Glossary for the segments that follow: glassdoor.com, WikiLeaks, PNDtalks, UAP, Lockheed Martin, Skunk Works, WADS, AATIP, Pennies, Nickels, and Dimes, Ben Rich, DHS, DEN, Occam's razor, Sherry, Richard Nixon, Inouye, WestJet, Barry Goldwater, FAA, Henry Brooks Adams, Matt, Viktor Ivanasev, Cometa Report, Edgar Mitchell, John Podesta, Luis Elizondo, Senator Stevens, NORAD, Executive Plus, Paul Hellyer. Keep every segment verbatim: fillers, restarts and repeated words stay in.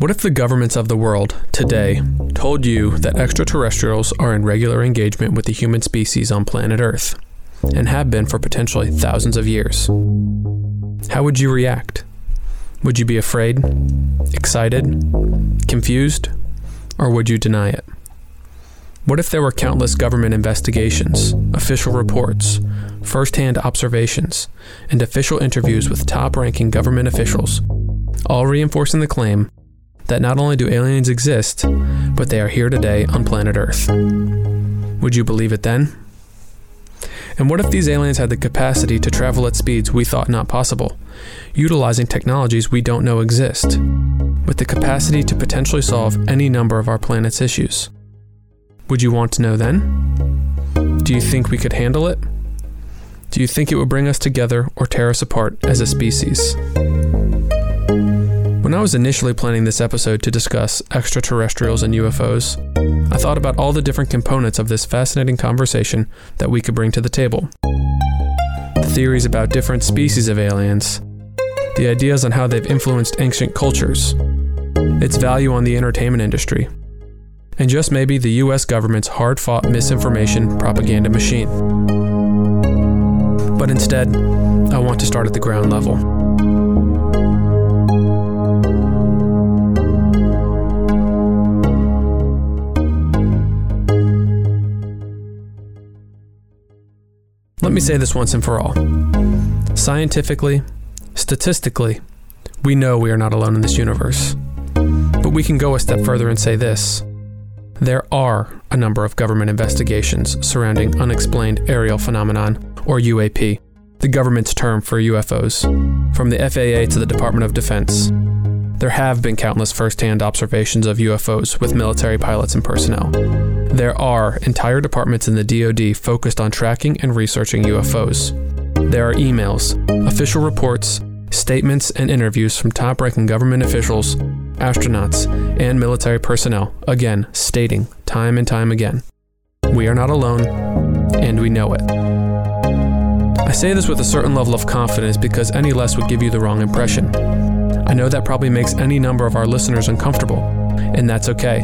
What if the governments of the world today told you that extraterrestrials are in regular engagement with the human species on planet Earth, and have been for potentially thousands of years? How would you react? Would you be afraid, excited, confused, or would you deny it? What if there were countless government investigations, official reports, first-hand observations, and official interviews with top-ranking government officials, all reinforcing the claim that not only do aliens exist, but they are here today on planet Earth? Would you believe it then? And what if these aliens had the capacity to travel at speeds we thought not possible, utilizing technologies we don't know exist, with the capacity to potentially solve any number of our planet's issues? Would you want to know then? Do you think we could handle it? Do you think it would bring us together or tear us apart as a species? When I was initially planning this episode to discuss extraterrestrials and U F Os, I thought about all the different components of this fascinating conversation that we could bring to the table. The theories about different species of aliens, the ideas on how they've influenced ancient cultures, its value on the entertainment industry, and just maybe the U S government's hard-fought misinformation propaganda machine. But instead, I want to start at the ground level. Let me say this once and for all. Scientifically, statistically, we know we are not alone in this universe. But we can go a step further and say this. There are a number of government investigations surrounding unexplained aerial phenomenon, or U A P, the government's term for U F Os, from the F A A to the Department of Defense. There have been countless first-hand observations of U F Os with military pilots and personnel. There are entire departments in the D O D focused on tracking and researching U F Os. There are emails, official reports, statements, and interviews from top-ranking government officials, astronauts, and military personnel, again, stating time and time again, we are not alone, and we know it. I say this with a certain level of confidence because any less would give you the wrong impression. I know that probably makes any number of our listeners uncomfortable, and that's okay.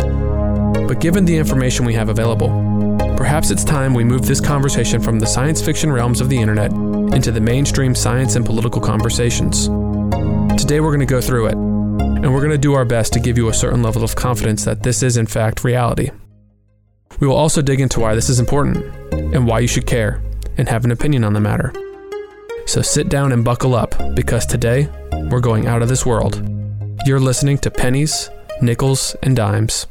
But given the information we have available, perhaps it's time we move this conversation from the science fiction realms of the internet into the mainstream science and political conversations. Today we're going to go through it, and we're going to do our best to give you a certain level of confidence that this is in fact reality. We will also dig into why this is important, and why you should care, and have an opinion on the matter. So sit down and buckle up, because today we're going out of this world. You're listening to Pennies, Nickels, and Dimes.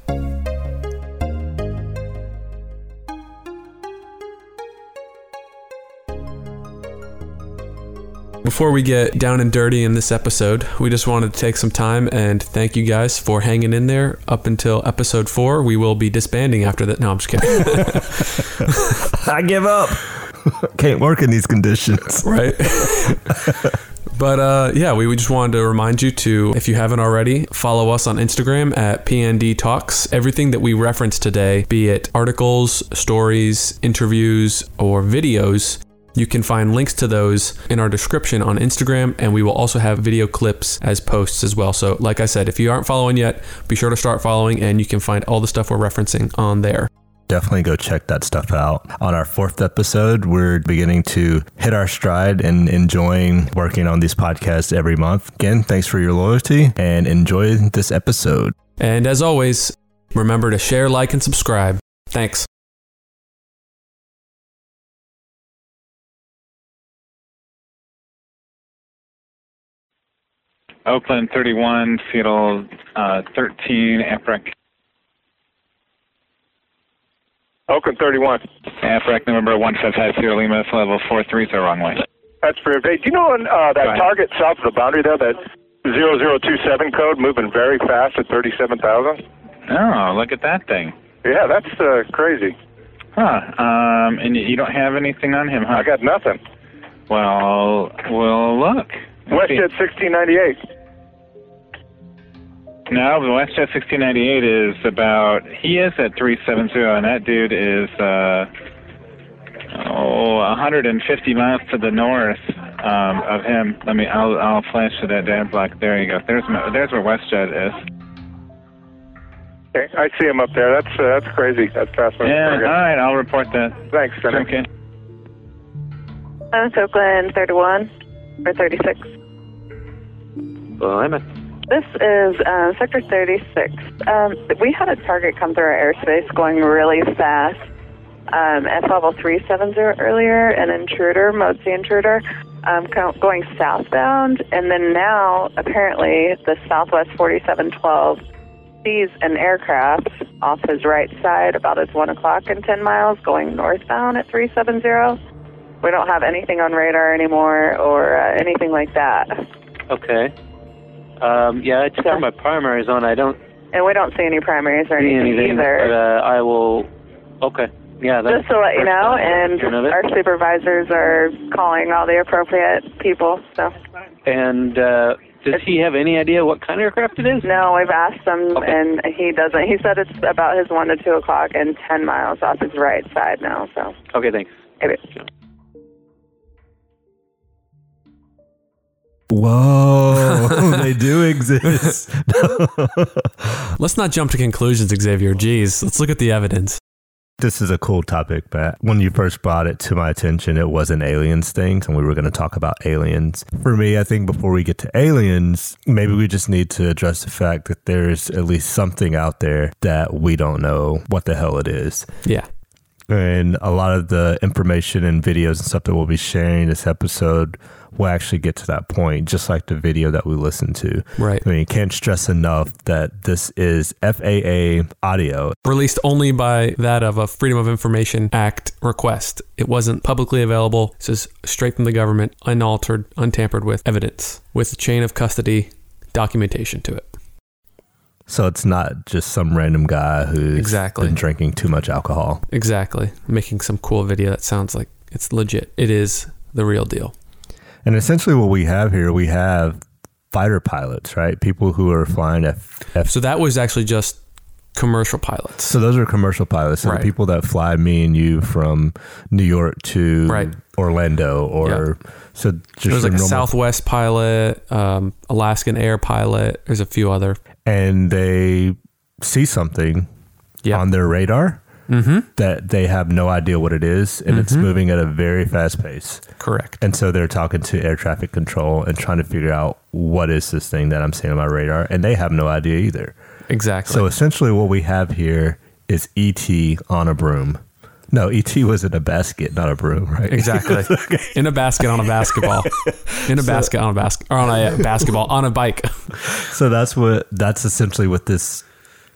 Before we get down and dirty in this episode, we just wanted to take some time and thank you guys for hanging in there up until episode four. We will be disbanding after that. No, I'm just kidding. I give up. Can't work in these conditions. Right. But uh, yeah, we, we just wanted to remind you to, if you haven't already, follow us on Instagram at PNDtalks. Everything that we reference today, be it articles, stories, interviews, or videos, you can find links to those in our description on Instagram, and we will also have video clips as posts as well. So like I said, if you aren't following yet, be sure to start following, and you can find all the stuff we're referencing on there. Definitely go check that stuff out. On our fourth episode, we're beginning to hit our stride and enjoying working on these podcasts every month. Again, thanks for your loyalty and enjoy this episode. And as always, remember to share, like, and subscribe. Thanks. Oakland thirty-one, Seattle uh, thirteen, A F R E C. Oakland thirty-one. A F R E C number one five five, Sierra Lima, level four three, so wrong way. That's for your. Hey, do you know on uh, that target south of the boundary there, that zero zero two seven code moving very fast at thirty-seven thousand? Oh, look at that thing. Yeah, that's uh, crazy. Huh. Um, and you don't have anything on him, huh? I got nothing. Well, well, look. WestJet sixteen ninety-eight. No, the WestJet sixteen ninety-eight is about, he is at three seventy, and that dude is uh, oh, one hundred fifty miles to the north um, of him. Let me, I'll, I'll flash to that dad block. There you go. There's my, there's where WestJet is. I see him up there. That's uh, that's crazy. That's fascinating. Yeah, all right. I'll report that. Thanks, Senator. Okay. I'm at Oakland thirty-one or thirty-six. Well, I'm at. This is uh, Sector thirty-six. Um, we had a target come through our airspace going really fast um, at level three seventy earlier, an intruder, Mode C intruder, um, going southbound. And then now, apparently, the Southwest forty-seven twelve sees an aircraft off his right side about his one o'clock and ten miles going northbound at three seventy. We don't have anything on radar anymore or uh, anything like that. Okay. Um, yeah, it's got my primaries on. I don't. And we don't see any primaries or anything, anything either. But uh, I will. Okay. Yeah. That's just to let you know, and our supervisors are calling all the appropriate people. So. And uh, does he have any idea what kind of aircraft it is? No, I've asked him, okay. And he doesn't. He said it's about his one to two o'clock and ten miles off his right side now. So. Okay. Thanks. Okay. Whoa, they do exist. Let's not jump to conclusions, Xavier. Geez, let's look at the evidence. This is a cool topic, Matt. When you first brought it to my attention, it was an aliens thing, and we were going to talk about aliens. For me, I think before we get to aliens, maybe we just need to address the fact that there's at least something out there that we don't know what the hell it is. Yeah. And a lot of the information and videos and stuff that we'll be sharing this episode will actually get to that point, just like the video that we listened to. Right. I mean, can't stress enough that this is F A A audio. Released only by that of a Freedom of Information Act request. It wasn't publicly available. This is straight from the government, unaltered, untampered with evidence, with a chain of custody documentation to it. So it's not just some random guy who's exactly. been drinking too much alcohol. Exactly. Making some cool video that sounds like it's legit. It is the real deal. And essentially what we have here, we have fighter pilots, right? People who are flying F... F- so that was actually just commercial pilots. So those are commercial pilots. So right. The people that fly me and you from New York to right. Orlando or... Yep. So just there's like a Southwest pilot, um, Alaskan Air pilot. There's a few other... And they see something yep. on their radar mm-hmm. that they have no idea what it is, and mm-hmm. it's moving at a very fast pace. Correct. And so they're talking to air traffic control and trying to figure out what is this thing that I'm seeing on my radar, and they have no idea either. Exactly. So essentially what we have here is E T on a broom. No, E T was in a basket, not a broom, right? Exactly. Okay. In a basket on a basketball. In a so, basket on a basket, or on a basketball, on a bike. So that's what, that's essentially what this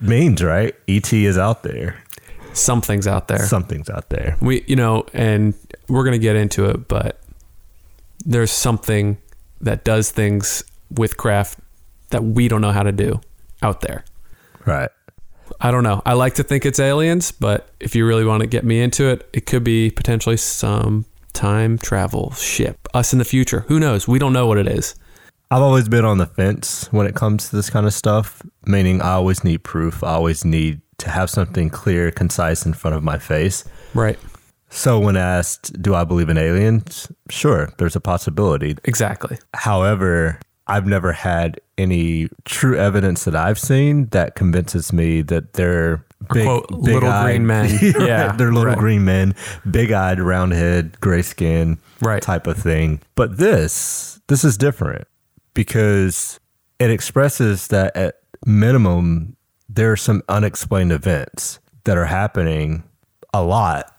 means, right? E T is out there. Something's out there. Something's out there. We, you know, and we're going to get into it, but there's something that does things with craft that we don't know how to do out there. Right. I don't know. I like to think it's aliens, but if you really want to get me into it, it could be potentially some time travel ship. Us in the future. Who knows? We don't know what it is. I've always been on the fence when it comes to this kind of stuff, meaning I always need proof. I always need to have something clear, concise in front of my face. Right. So when asked, do I believe in aliens? Sure, there's a possibility. Exactly. However... I've never had any true evidence that I've seen that convinces me that they're big, quote, big little eyed, green men. Yeah, they're little right. green men, big eyed, round head, gray skin right. type of thing. But this, this is different because it expresses that at minimum, there are some unexplained events that are happening a lot.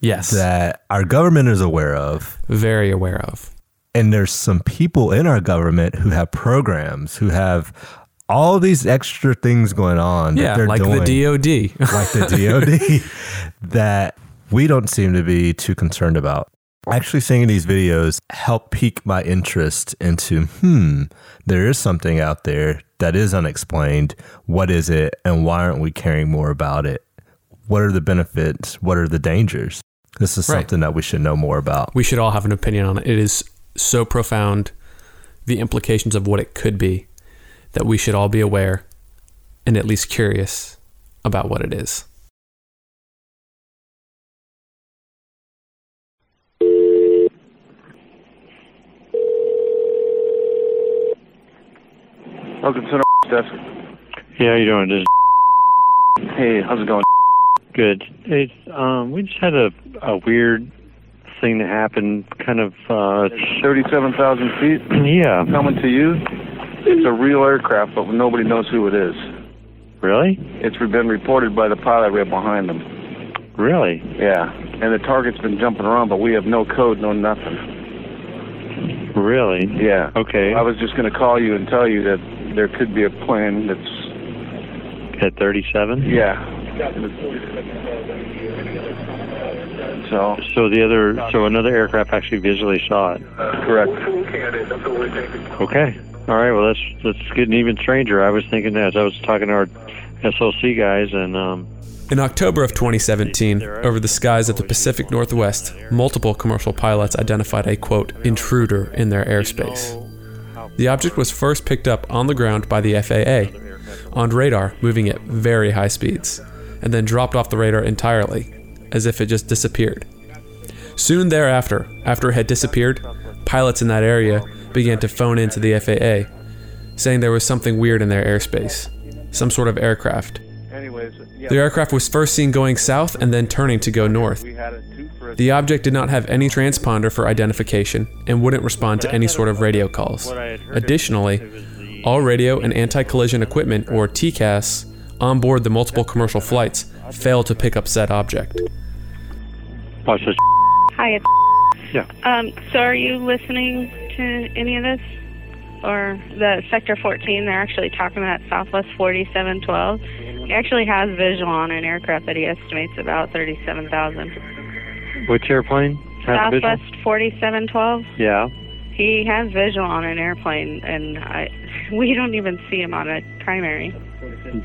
Yes. That our government is aware of. Very aware of. And there's some people in our government who have programs, who have all these extra things going on. Yeah, that they're like doing, the D O D. Like the D O D that we don't seem to be too concerned about. Actually, seeing these videos helped pique my interest into, hmm, there is something out there that is unexplained. What is it? And why aren't we caring more about it? What are the benefits? What are the dangers? This is right. something that we should know more about. We should all have an opinion on it. It is so profound, the implications of what it could be, that we should all be aware and at least curious about what it is. Welcome to the desk. Yeah, how you doing? This is Hey, how's it going? Good. Hey, um, we just had a, a weird thing that happened, kind of... Uh, thirty-seven thousand feet? Yeah. Coming to you? It's a real aircraft, but nobody knows who it is. Really? It's been reported by the pilot right behind them. Really? Yeah. And the target's been jumping around, but we have no code, no nothing. Really? Yeah. Okay. I was just going to call you and tell you that there could be a plane that's... At thirty-seven? Yeah. So so the other so another aircraft actually visually saw it. Uh, correct. Okay. All right. Well, that's that's getting even stranger. I was thinking that as I was talking to our S L C guys and. Um, In October of twenty seventeen, over the skies of the Pacific Northwest, multiple commercial pilots identified a quote intruder in their airspace. The object was first picked up on the ground by the F A A. On radar, moving at very high speeds, and then dropped off the radar entirely, as if it just disappeared. Soon thereafter, after it had disappeared, pilots in that area began to phone into the F A A, saying there was something weird in their airspace, some sort of aircraft. The aircraft was first seen going south and then turning to go north. The object did not have any transponder for identification and wouldn't respond to any sort of radio calls. Additionally, all radio and anti-collision equipment, or T C A S, on board the multiple commercial flights failed to pick up said object. Hi, it's yeah. Um, so are you listening to any of this? Or the Sector fourteen, they're actually talking about Southwest forty-seven twelve. He actually has visual on an aircraft that he estimates about thirty-seven thousand. Which airplane? Southwest forty-seven twelve? Yeah. He has visual on an airplane, and I... We don't even see him on a primary.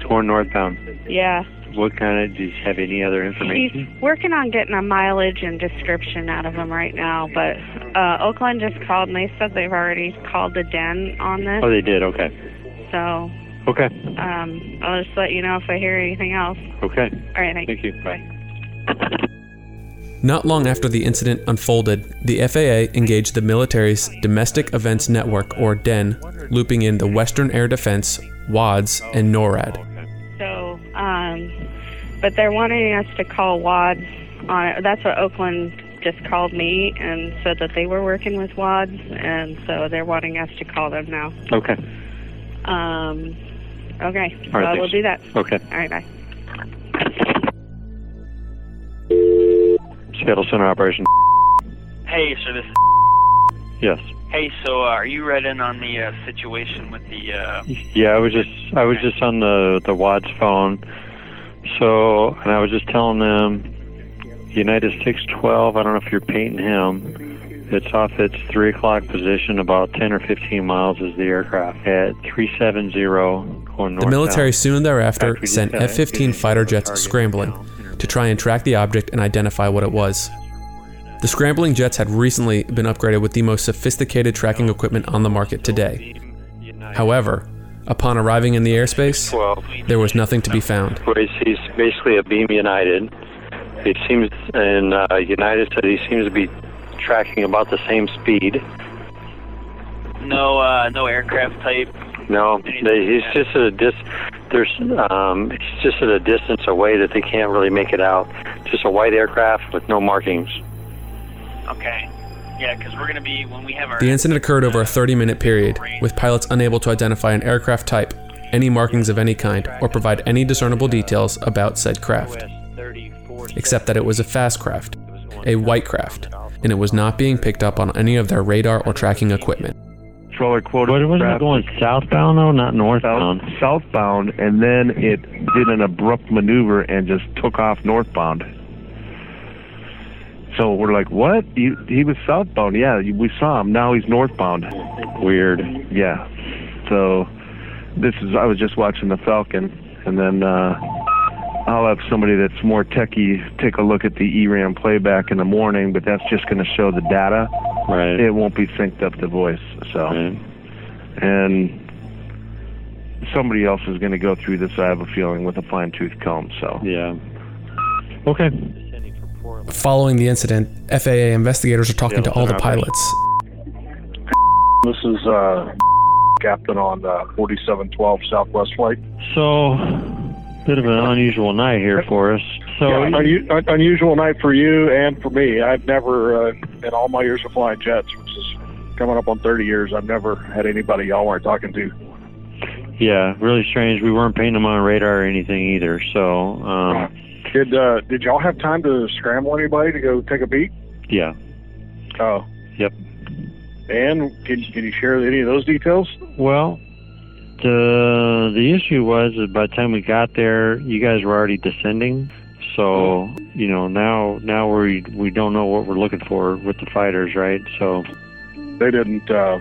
Torn northbound. Yeah. What kind of, do you have any other information? He's working on getting a mileage and description out of him right now, but uh, Oakland just called, and they said they've already called the D E N on this. Oh, they did? Okay. So. Okay. Um, I'll just let you know if I hear anything else. Okay. All right, thanks. Thank you. Bye. Not long after the incident unfolded, the F A A engaged the military's Domestic Events Network, or D E N, looping in the Western Air Defense, WADS, and NORAD. So, um, but they're wanting us to call WADS on, that's what Oakland just called me and said that they were working with WADS, and so they're wanting us to call them now. Okay. Um, okay, right, well, we'll do that. Okay. All right, bye. Seattle Center Operation. Hey, sir, this is... Yes. Hey, so uh, are you right in on the uh, situation with the... Uh... Yeah, I was just I was okay. just on the, the WADS phone, so, and I was just telling them, United six twelve, I don't know if you're painting him, it's off its three o'clock position, about ten or fifteen miles is the aircraft, at three seventy going north. The military soon thereafter sent F fifteen fighter jets scrambling to try and track the object and identify what it was. The scrambling jets had recently been upgraded with the most sophisticated tracking equipment on the market today. However, upon arriving in the airspace, there was nothing to be found. He's basically a Beam United. It seems, and uh, United said he seems to be tracking about the same speed. No, uh, no aircraft type. No, they, he's just at a dis. There's, um, it's just at a distance away that they can't really make it out. Just a white aircraft with no markings. Okay. Yeah, because we're going to be, when we have our... The incident occurred over a thirty-minute period, with pilots unable to identify an aircraft type, any markings of any kind, or provide any discernible details about said craft. Except that it was a fast craft, a white craft, and it was not being picked up on any of their radar or tracking equipment. What was it going southbound though, not northbound? South, southbound, and then it did an abrupt maneuver and just took off northbound. So we're like, what? He, he was southbound. Yeah, we saw him. Now he's northbound. Weird. Yeah. So this is. I was just watching the Falcon, and then uh, I'll have somebody that's more techie take a look at the ERAM playback in the morning, but that's just going to show the data. Right. It won't be synced up to voice. So, right. And somebody else is going to go through this, I have a feeling, with a fine-tooth comb. So. Yeah. Okay. Following the incident, F A A investigators are talking yeah, to all the pilots. This is uh, Captain on uh, forty-seven twelve Southwest Flight. So bit of an unusual night here for us. So yeah, un unusual night for you and for me. I've never, uh, in all my years of flying jets, which is coming up on thirty years, I've never had anybody y'all weren't talking to. Yeah, really strange. We weren't painting them on radar or anything either. So um, did uh, did y'all have time to scramble anybody to go take a peek? Yeah. Oh. Yep. And can, can you share any of those details? Well, the the issue was that by the time we got there, you guys were already descending. So you know now now we we don't know what we're looking for with the fighters, right? So they didn't uh,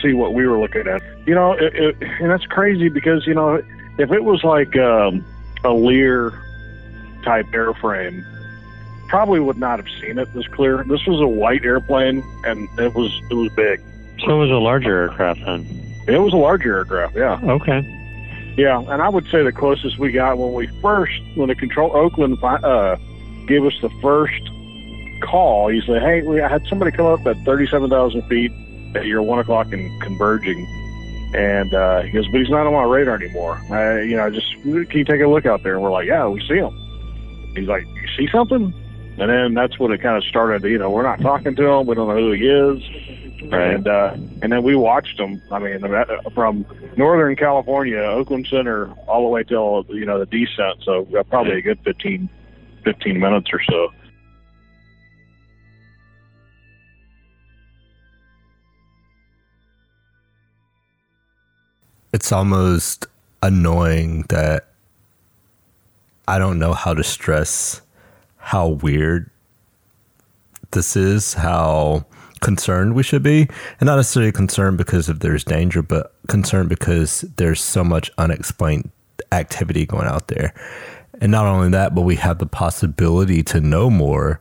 see what we were looking at. You know, it, it, and that's crazy because you know if it was like um, a Lear type airframe, probably would not have seen it this clear. This was a white airplane, and it was it was big. So it was a larger aircraft then? It was a larger aircraft, yeah. Okay. Yeah, and I would say the closest we got when we first, when the control Oakland uh, gave us the first call, he said, hey, we, I had somebody come up at thirty-seven thousand feet at your one o'clock and converging. And uh, he goes, but he's not on my radar anymore. I, you know, just, can you take a look out there? And we're like, yeah, we see him. He's like, you see something? And then that's when it kind of started, you know, we're not talking to him. We don't know who he is. Right. And, uh, and then we watched him. I mean, from Northern California, Oakland Center, all the way till, you know, the descent. So probably a good fifteen minutes or so. It's almost annoying that I don't know how to stress how weird this is, how concerned we should be, and not necessarily concerned because if there's danger, but concerned because there's so much unexplained activity going out there. And not only that, but we have the possibility to know more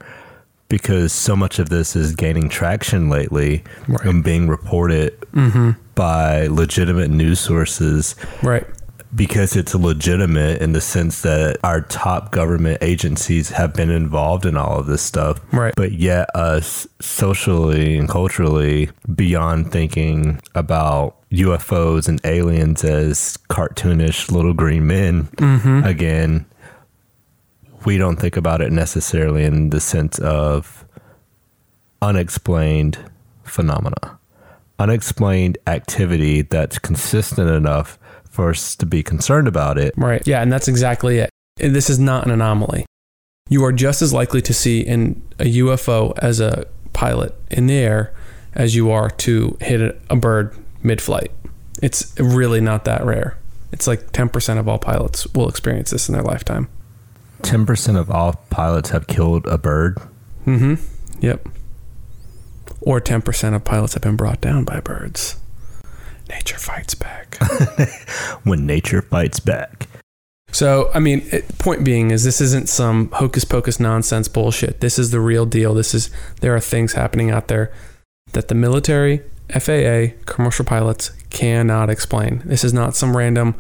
because so much of this is gaining traction lately right. and being reported mm-hmm. by legitimate news sources. Right. Because it's legitimate in the sense that our top government agencies have been involved in all of this stuff. Right. But yet us socially and culturally beyond thinking about U F Os and aliens as cartoonish little green men, mm-hmm. again, we don't think about it necessarily in the sense of unexplained phenomena, unexplained activity that's consistent enough for us to be concerned about it. Right. Yeah, and that's exactly it. And this is not an anomaly. You are just as likely to see in a U F O as a pilot in the air as you are to hit a bird mid-flight. It's really not that rare. It's like ten percent of all pilots will experience this in their lifetime. ten percent of all pilots have killed a bird? Mm-hmm. Yep. Or ten percent of pilots have been brought down by birds. Nature fights back. When nature fights back. So, I mean, it, point being is this isn't some hocus pocus nonsense bullshit. This is the real deal. This is, there are things happening out there that the military, F A A, commercial pilots cannot explain. This is not some random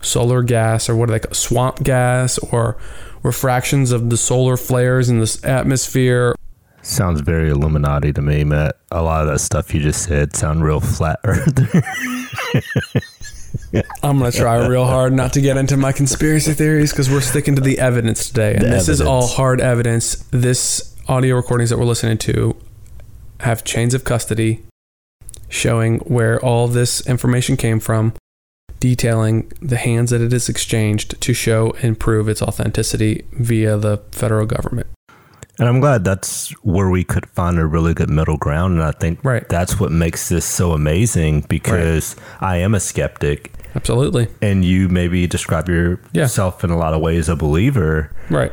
solar gas or what do they call swamp gas or refractions of the solar flares in the atmosphere. Sounds very Illuminati to me, Matt. A lot of that stuff you just said sound real flat earther. I'm going to try real hard not to get into my conspiracy theories because we're sticking to the evidence today. And the this evidence. is all hard evidence. This audio recordings that we're listening to have chains of custody showing where all this information came from, detailing the hands that it is exchanged to show and prove its authenticity via the federal government. And I'm glad that's where we could find a really good middle ground. And I think right. that's what makes this so amazing because right. I am a skeptic. Absolutely. And you maybe describe yourself yeah. in a lot of ways a believer. Right.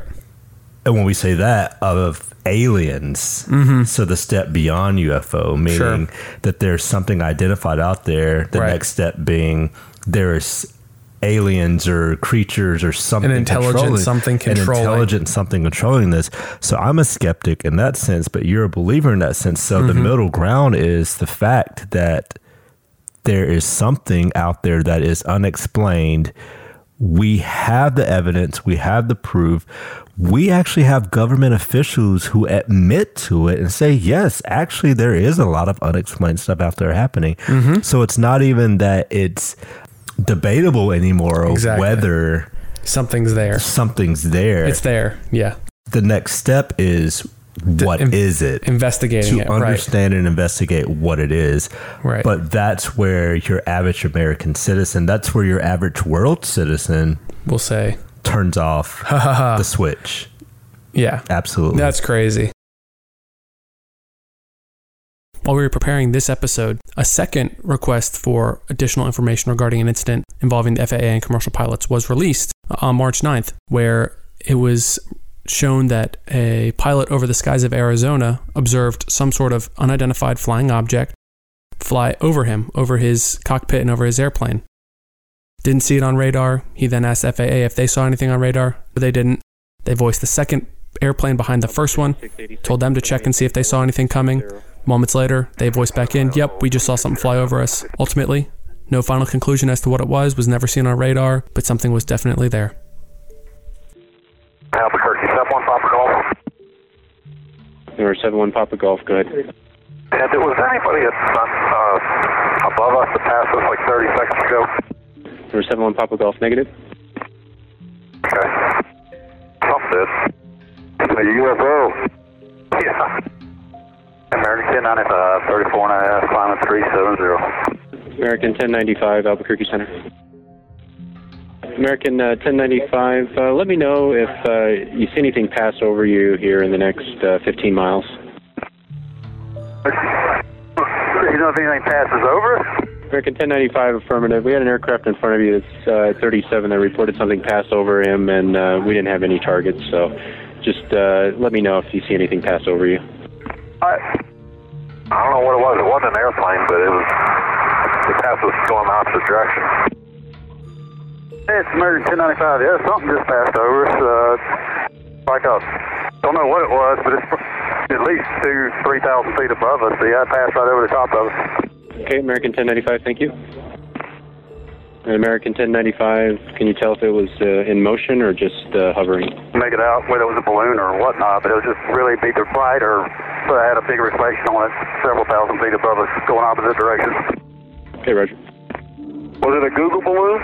And when we say that, of aliens, mm-hmm. so the step beyond U F O, meaning sure. that there's something identified out there, the right. next step being there's aliens or creatures or something an intelligent controlling, something controlling an intelligent something controlling this. So I'm a skeptic in that sense, but you're a believer in that sense. So mm-hmm. the middle ground is the fact that there is something out there that is unexplained. We have the evidence, we have the proof. We actually have government officials who admit to it and say, yes, actually there is a lot of unexplained stuff out there happening. Mm-hmm. So it's not even that it's debatable anymore exactly. whether something's there. Something's there. It's there. Yeah. The next step is what in- is it? Investigating to it. To understand right. and investigate what it is. Right. But that's where your average American citizen, that's where your average world citizen will say, turns off the switch. Yeah. Absolutely. That's crazy. While we were preparing this episode, a second request for additional information regarding an incident involving the F A A and commercial pilots was released on March ninth, where it was shown that a pilot over the skies of Arizona observed some sort of unidentified flying object fly over him, over his cockpit and over his airplane. Didn't see it on radar. He then asked F A A if they saw anything on radar, but they didn't. They voiced the second airplane behind the first one, told them to check and see if they saw anything coming. Moments later, they voiced back in, yep, we just saw something fly over us. Ultimately, no final conclusion as to what it was, was never seen on radar, but something was definitely there. Albuquerque, seven one Papa Golf. Number seven one Papa Golf, go ahead. And there was anybody that's uh, above us that passed us like thirty seconds ago? Number seven one Papa Golf, negative. Okay. Something. A U F O. Yeah. American ten ninety-five, thirty-four and a half, climate three seventy. American ten ninety-five, Albuquerque Center. American uh, ten ninety-five, uh, let me know if uh, you see anything pass over you here in the next uh, fifteen miles. You know if anything passes over? American ten ninety-five, affirmative. We had an aircraft in front of you that's uh, thirty-seven that reported something pass over him, and uh, we didn't have any targets, so just uh, let me know if you see anything pass over you. I I don't know what it was. It wasn't an airplane, but it was, the pass was going the opposite direction. It's American ten ninety-five. Yeah, something just passed over us. Uh, like I don't know what it was, but it's at least two, three thousand feet above us. So yeah, it passed right over the top of us. Okay, American ten ninety-five. Thank you. And American ten ninety-five. Can you tell if it was uh, in motion or just uh, hovering? Make it out whether it was a balloon or whatnot, but it was just really either bright or. So I had a big reflection on it several thousand feet above us, going opposite direction. Okay, Roger. Was it a Google balloon?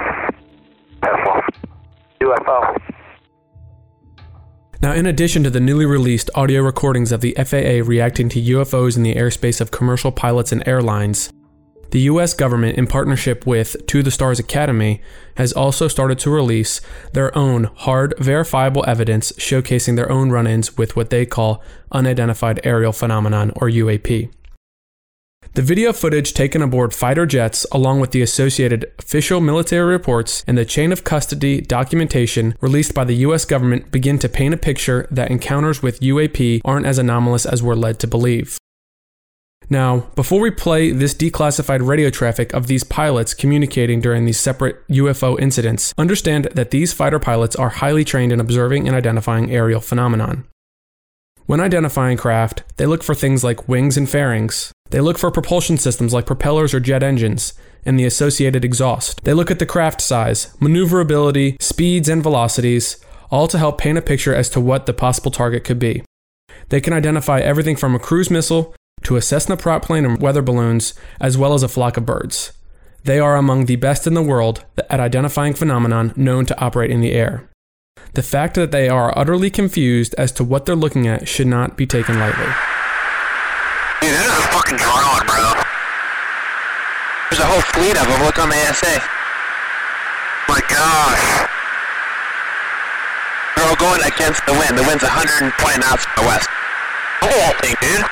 Tesla. U F O. Now, in addition to the newly released audio recordings of the F A A reacting to U F Os in the airspace of commercial pilots and airlines, the U S government, in partnership with To the Stars Academy, has also started to release their own hard, verifiable evidence showcasing their own run-ins with what they call Unidentified Aerial Phenomenon, or U A P. The video footage taken aboard fighter jets, along with the associated official military reports and the chain of custody documentation released by the U S government, begin to paint a picture that encounters with U A P aren't as anomalous as we're led to believe. Now, before we play this declassified radio traffic of these pilots communicating during these separate U F O incidents, understand that these fighter pilots are highly trained in observing and identifying aerial phenomenon. When identifying craft, they look for things like wings and fairings. They look for propulsion systems like propellers or jet engines, and the associated exhaust. They look at the craft size, maneuverability, speeds, and velocities, all to help paint a picture as to what the possible target could be. They can identify everything from a cruise missile to a Cessna prop plane and weather balloons, as well as a flock of birds. They are among the best in the world at identifying phenomenon known to operate in the air. The fact that they are utterly confused as to what they're looking at should not be taken lightly. Dude, this is a fucking drone, bro. There's a whole fleet of them. Look on the A S A. My gosh. They're all going against the wind. The wind's one hundred twenty knots to the west. Whole thing, dude.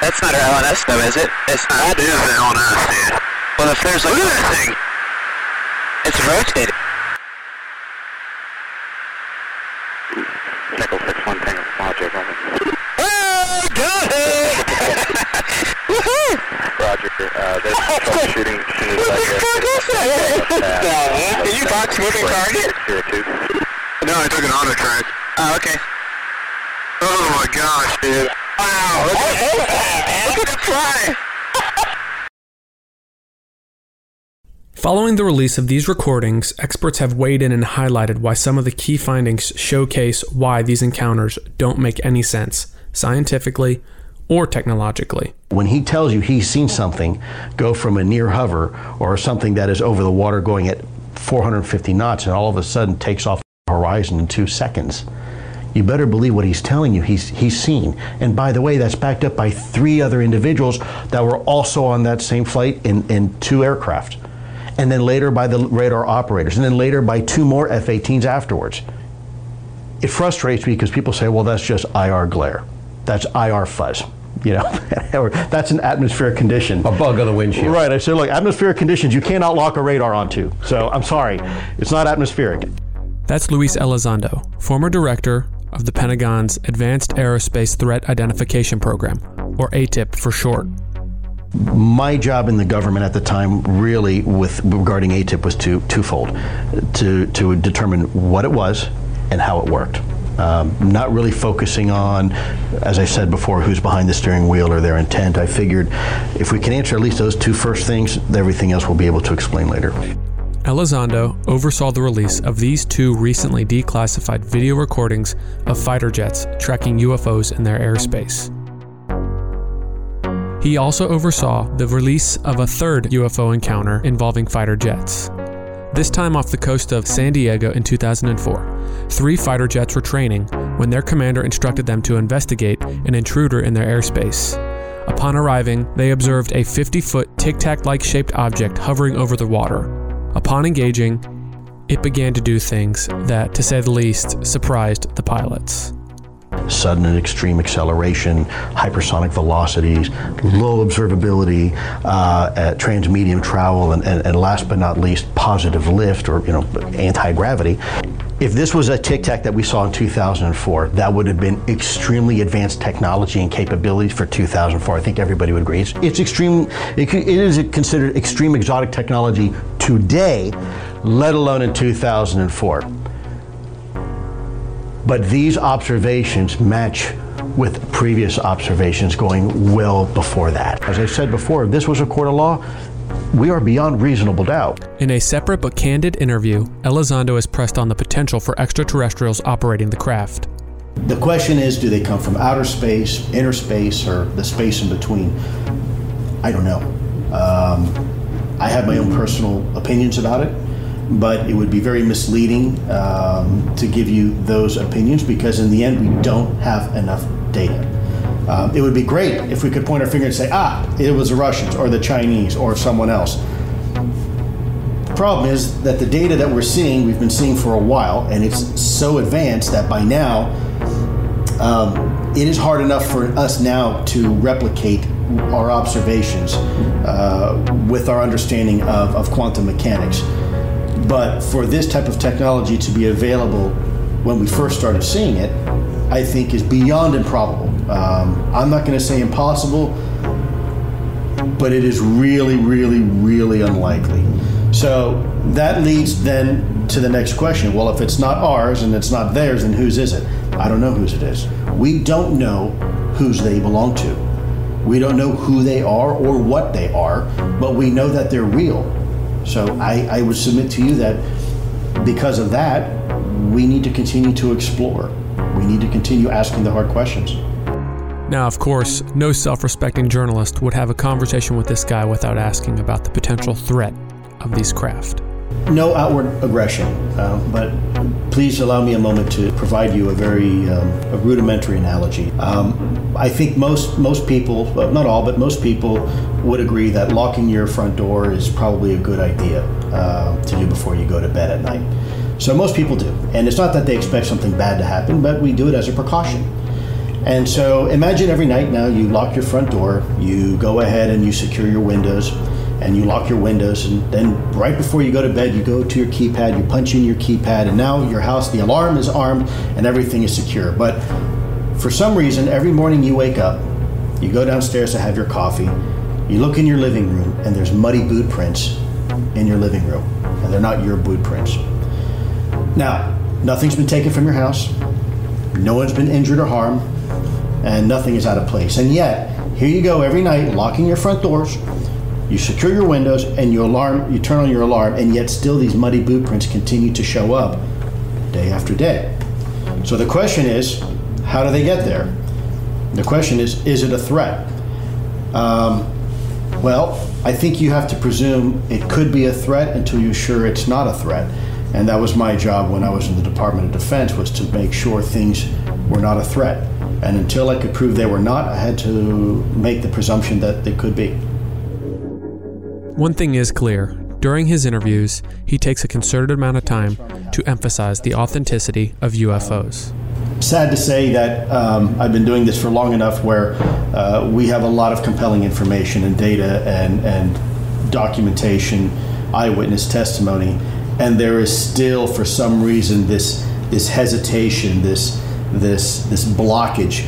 That's not our L N S though, is it? It's not. That is an L N S, dude. Well, if there's like... Look at that thing! It's rotating. Nickels six one Tango, Roger, Roger. Oh, got it! Woohoo! Roger, uh, there's troubleshooting. What the fuck is that? Did you box moving target? No, I took an auto track. Oh, okay. Oh my gosh, dude. Wow, look at, look at the fly! Following the release of these recordings, experts have weighed in and highlighted why some of the key findings showcase why these encounters don't make any sense, scientifically or technologically. When he tells you he's seen something go from a near hover or something that is over the water going at four hundred fifty knots and all of a sudden takes off the horizon in two seconds. You better believe what he's telling you. He's, he's seen. And by the way, that's backed up by three other individuals that were also on that same flight in, in two aircraft. And then later by the radar operators. And then later by two more F eighteens afterwards. It frustrates me because people say, well, that's just I R glare. That's I R fuzz. You know, that's an atmospheric condition. A bug on the windshield. Right, I said, look, atmospheric conditions you cannot lock a radar onto. So I'm sorry, it's not atmospheric. That's Luis Elizondo, former director of the Pentagon's Advanced Aerospace Threat Identification Program, or A T I P for short. My job in the government at the time really with regarding A T I P was two, twofold, to, to determine what it was and how it worked. Um, not really focusing on, as I said before, who's behind the steering wheel or their intent. I figured if we can answer at least those two first things, everything else we'll be able to explain later. Elizondo oversaw the release of these two recently declassified video recordings of fighter jets tracking U F Os in their airspace. He also oversaw the release of a third U F O encounter involving fighter jets. This time off the coast of San Diego in two thousand four, three fighter jets were training when their commander instructed them to investigate an intruder in their airspace. Upon arriving, they observed a fifty-foot tic-tac-like shaped object hovering over the water. Upon engaging, it began to do things that, to say the least, surprised the pilots. Sudden and extreme acceleration, hypersonic velocities, low observability, uh, at transmedium travel, and, and, and last but not least, positive lift, or you know, anti-gravity. If this was a Tic Tac that we saw in two thousand four, that would have been extremely advanced technology and capabilities for two thousand four. I think everybody would agree. It's, it's extreme. It, it is considered extreme exotic technology today, let alone in two thousand four. But these observations match with previous observations going well before that. As I said before, if this was a court of law, we are beyond reasonable doubt. In a separate but candid interview, Elizondo is pressed on the potential for extraterrestrials operating the craft. The question is, do they come from outer space, inner space, or the space in between? I don't know. Um, I have my own personal opinions about it. But it would be very misleading um, to give you those opinions because in the end, we don't have enough data. Um, it would be great if we could point our finger and say, ah, it was the Russians or the Chinese or someone else. The problem is that the data that we're seeing, we've been seeing for a while, and it's so advanced that by now, um, it is hard enough for us now to replicate our observations uh, with our understanding of, of quantum mechanics. But for this type of technology to be available when we first started seeing it, I think is beyond improbable. Um, I'm not going to say impossible, but it is really, really, really unlikely. So that leads then to the next question. Well, if it's not ours and it's not theirs, then whose is it? I don't know whose it is. We don't know whose they belong to. We don't know who they are or what they are, but we know that they're real. So I, I would submit to you that because of that, we need to continue to explore. We need to continue asking the hard questions. Now, of course, no self-respecting journalist would have a conversation with this guy without asking about the potential threat of these craft. No outward aggression, uh, but please allow me a moment to provide you a very um, a rudimentary analogy. Um, I think most most people, not all, but most people would agree that locking your front door is probably a good idea uh, to do before you go to bed at night. So most people do, and it's not that they expect something bad to happen, but we do it as a precaution. And so imagine every night now you lock your front door, you go ahead and you secure your windows, and you lock your windows, and then right before you go to bed, you go to your keypad, you punch in your keypad, and now your house, the alarm is armed, and everything is secure. But for some reason, every morning you wake up, you go downstairs to have your coffee, you look in your living room, and there's muddy boot prints in your living room, and they're not your boot prints. Now, nothing's been taken from your house, no one's been injured or harmed, and nothing is out of place. And yet, here you go every night, locking your front doors, you secure your windows and you alarm, you turn on your alarm, and yet still these muddy boot prints continue to show up day after day. So the question is, how do they get there? The question is, is it a threat? Um, Well, I think you have to presume it could be a threat until you're sure it's not a threat. And that was my job when I was in the Department of Defense, was to make sure things were not a threat. And until I could prove they were not, I had to make the presumption that they could be. One thing is clear. During his interviews, he takes a concerted amount of time to emphasize the authenticity of U F Os. Sad to say that um, I've been doing this for long enough where uh, we have a lot of compelling information and data and, and documentation, eyewitness testimony, and there is still, for some reason, this this hesitation, this this this blockage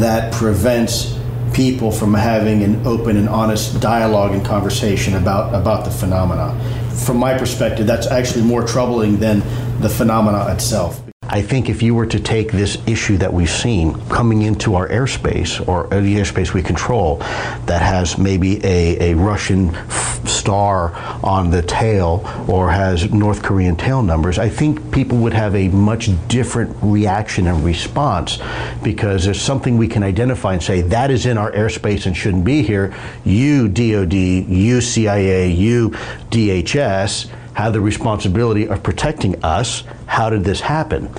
that prevents people from having an open and honest dialogue and conversation about, about the phenomena. From my perspective, that's actually more troubling than the phenomena itself. I think if you were to take this issue that we've seen coming into our airspace, or the airspace we control, that has maybe a, a Russian f- star on the tail or has North Korean tail numbers, I think people would have a much different reaction and response, because there's something we can identify and say, that is in our airspace and shouldn't be here. You D O D, you C I A, you D H S, have the responsibility of protecting us. How did this happen?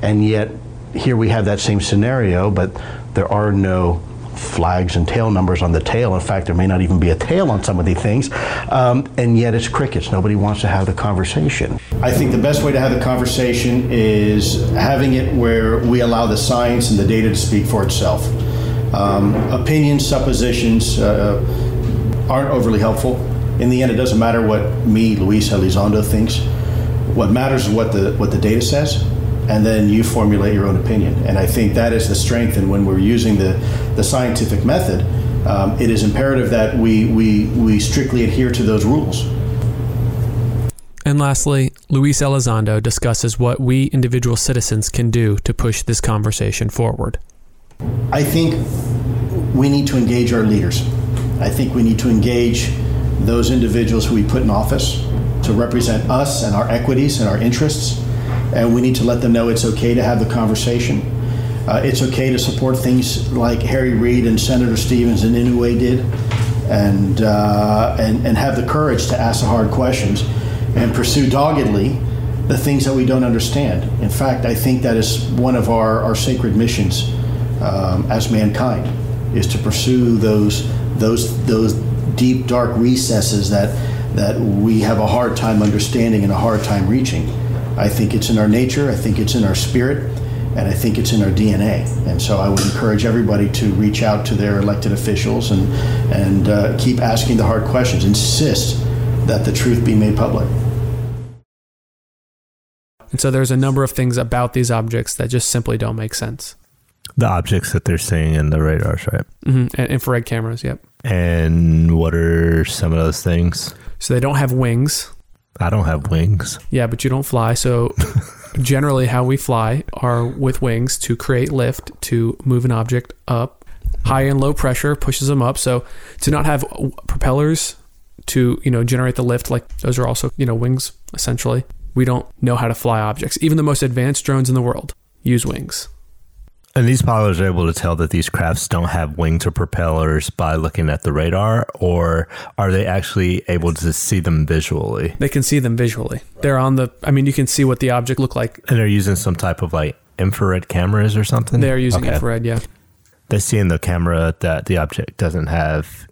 And yet, here we have that same scenario, but there are no flags and tail numbers on the tail. In fact, there may not even be a tail on some of these things, um, and yet it's crickets. Nobody wants to have the conversation. I think the best way to have the conversation is having it where we allow the science and the data to speak for itself. Um, opinions, suppositions uh, aren't overly helpful. In the end, it doesn't matter what me, Luis Elizondo, thinks. What matters is what the what the data says, and then you formulate your own opinion. And I think that is the strength. And when we're using the, the scientific method, um, it is imperative that we, we, we strictly adhere to those rules. And lastly, Luis Elizondo discusses what we individual citizens can do to push this conversation forward. I think we need to engage our leaders. I think we need to engage those individuals who we put in office to represent us and our equities and our interests, and we need to let them know it's okay to have the conversation. Uh, it's okay to support things like Harry Reid and Senator Stevens and Inouye did, and, uh, and, and have the courage to ask the hard questions and pursue doggedly the things that we don't understand. In fact, I think that is one of our, our sacred missions um, as mankind, is to pursue those those those deep, dark recesses that that we have a hard time understanding and a hard time reaching. I think it's in our nature, I think it's in our spirit, and I think it's in our D N A. And so I would encourage everybody to reach out to their elected officials and, and uh, keep asking the hard questions. Insist that the truth be made public. And so there's a number of things about these objects that just simply don't make sense. The objects that they're seeing in the radars, right? Mm-hmm. And infrared cameras, yep. And what are some of those things? So they don't have wings. I don't have wings. Yeah, but you don't fly. So generally how we fly are with wings to create lift, to move an object up. High and low pressure pushes them up. So to not have propellers to, you know, generate the lift, like those are also, you know, wings, essentially. We don't know how to fly objects. Even the most advanced drones in the world use wings. And these pilots are able to tell that these crafts don't have wings or propellers by looking at the radar, or are they actually able to see them visually? They can see them visually. They're on the, I mean, you can see what the object looked like. And they're using some type of like infrared cameras or something? They're using okay. infrared, yeah. They're seeing the camera that the object doesn't have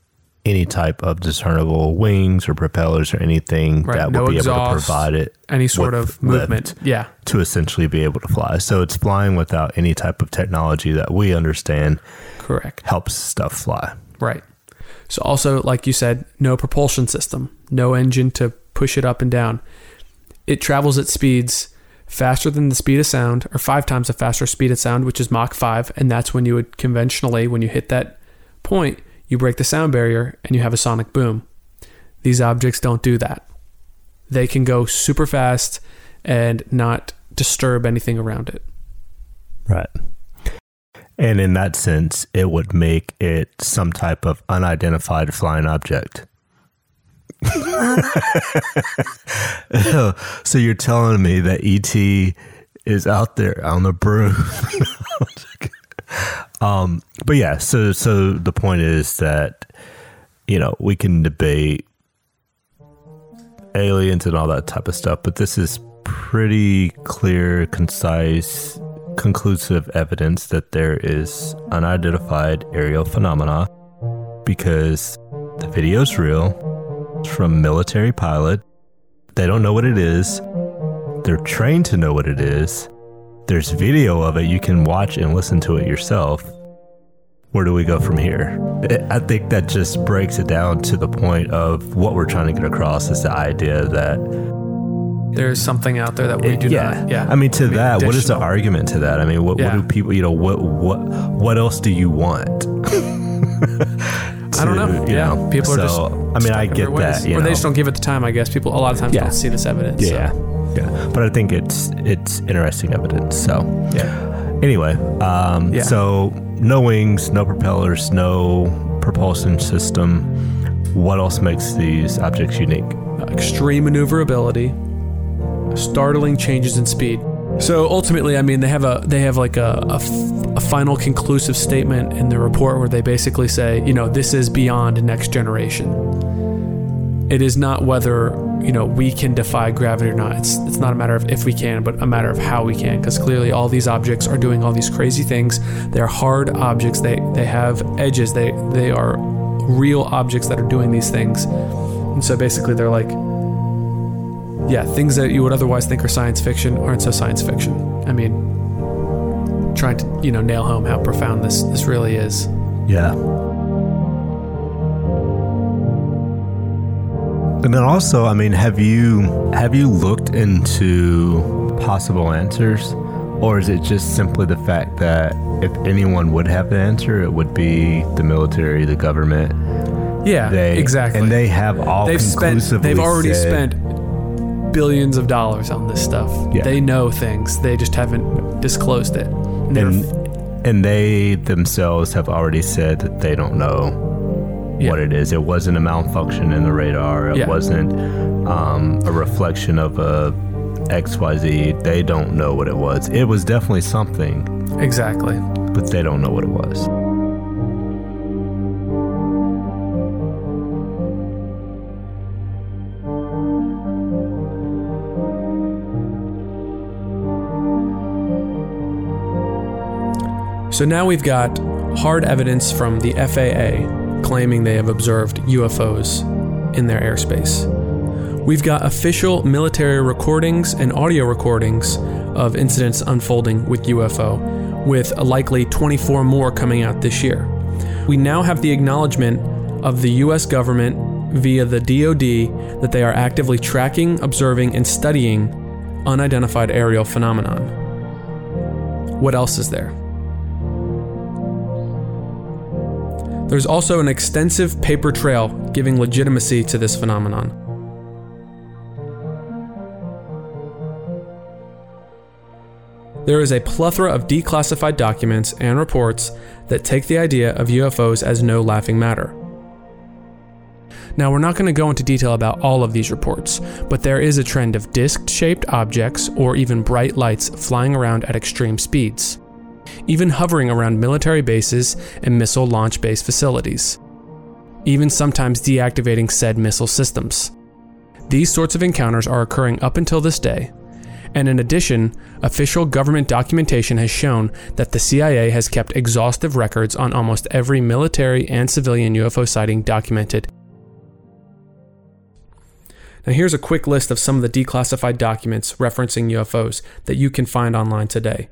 any type of discernible wings or propellers or anything right. that no would be exhaust, able to provide it. Any sort of movement. Yeah. To essentially be able to fly. So it's flying without any type of technology that we understand. Correct. Helps stuff fly. Right. So also, like you said, no propulsion system, no engine to push it up and down. It travels at speeds faster than the speed of sound, or five times the faster speed of sound, which is Mach five. And that's when you would conventionally, when you hit that point, you break the sound barrier and you have a sonic boom. These objects don't do that. They can go super fast and not disturb anything around it. Right. And in that sense, it would make it some type of unidentified flying object. So you're telling me that E T is out there on the broom. um, but yeah, so so the point is that you know, we can debate aliens and all that type of stuff, but this is pretty clear, concise, conclusive evidence that there is unidentified aerial phenomena, because the video's real. It's from military pilot. They don't know what it is. They're trained to know what it is. There's video of it. You can watch and listen to it yourself. Where do we go from here? I think that just breaks it down to the point of what we're trying to get across is the idea that there's something out there that we do yeah. not. Yeah. I mean, to I mean, that, additional. What is the argument to that? I mean, what, yeah. what do people, you know, what, what, what else do you want? to, I don't know. Yeah. Know, people are so, just, I mean, I get that. You or know. They just don't give it the time, I guess. People, a lot of times yeah. don't see this evidence. Yeah. So. Yeah. But I think it's, it's interesting evidence. So yeah. Anyway. Um, yeah. So no wings, no propellers, no propulsion system. What else makes these objects unique? Extreme maneuverability. Startling changes in speed. So ultimately, I mean, they have a they have like a, a, f- a final conclusive statement in the report where they basically say, you know, this is beyond next generation. It is not whether, you know, we can defy gravity or not. It's it's not a matter of if we can, but a matter of how we can, because clearly all these objects are doing all these crazy things. They're hard objects. They they have edges. They they are real objects that are doing these things. And so basically they're like, yeah, things that you would otherwise think are science fiction aren't so science fiction. I mean, trying to, you know, nail home how profound this, this really is. Yeah. And then also, I mean, have you have you looked into possible answers? Or is it just simply the fact that if anyone would have the answer, it would be the military, the government? Yeah, they, exactly. And they have all they've conclusively spent, They've already said, spent... billions of dollars on this stuff. Yeah. They know things. They just haven't disclosed it. They're and f- and they themselves have already said that they don't know yeah. what it is. It wasn't a malfunction in the radar. It yeah. wasn't um, a reflection of a X Y Z. They don't know what it was. It was definitely something. Exactly. But they don't know what it was. So now we've got hard evidence from the F A A claiming they have observed U F Os in their airspace. We've got official military recordings and audio recordings of incidents unfolding with U F O, with likely twenty-four more coming out this year. We now have the acknowledgement of the U S government via the D O D that they are actively tracking, observing, and studying unidentified aerial phenomenon. What else is there? There's also an extensive paper trail giving legitimacy to this phenomenon. There is a plethora of declassified documents and reports that take the idea of U F Os as no laughing matter. Now, we're not going to go into detail about all of these reports, but there is a trend of disc-shaped objects or even bright lights flying around at extreme speeds, even hovering around military bases and missile launch base facilities, even sometimes deactivating said missile systems. These sorts of encounters are occurring up until this day, and in addition, official government documentation has shown that the C I A has kept exhaustive records on almost every military and civilian U F O sighting documented. Now here's a quick list of some of the declassified documents referencing U F Os that you can find online today.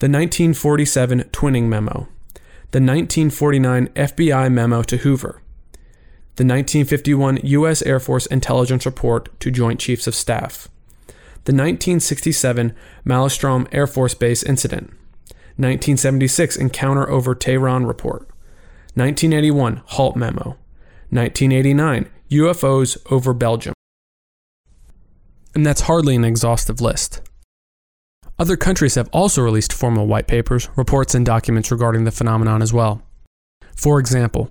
The nineteen forty-seven Twinning Memo, the nineteen forty-nine F B I Memo to Hoover, the nineteen fifty-one U S Air Force Intelligence Report to Joint Chiefs of Staff, the nineteen sixty-seven Malmstrom Air Force Base Incident, nineteen seventy-six Encounter over Tehran Report, nineteen eighty-one Halt Memo, nineteen eighty-nine U F Os over Belgium. And that's hardly an exhaustive list. Other countries have also released formal white papers, reports, and documents regarding the phenomenon as well. For example,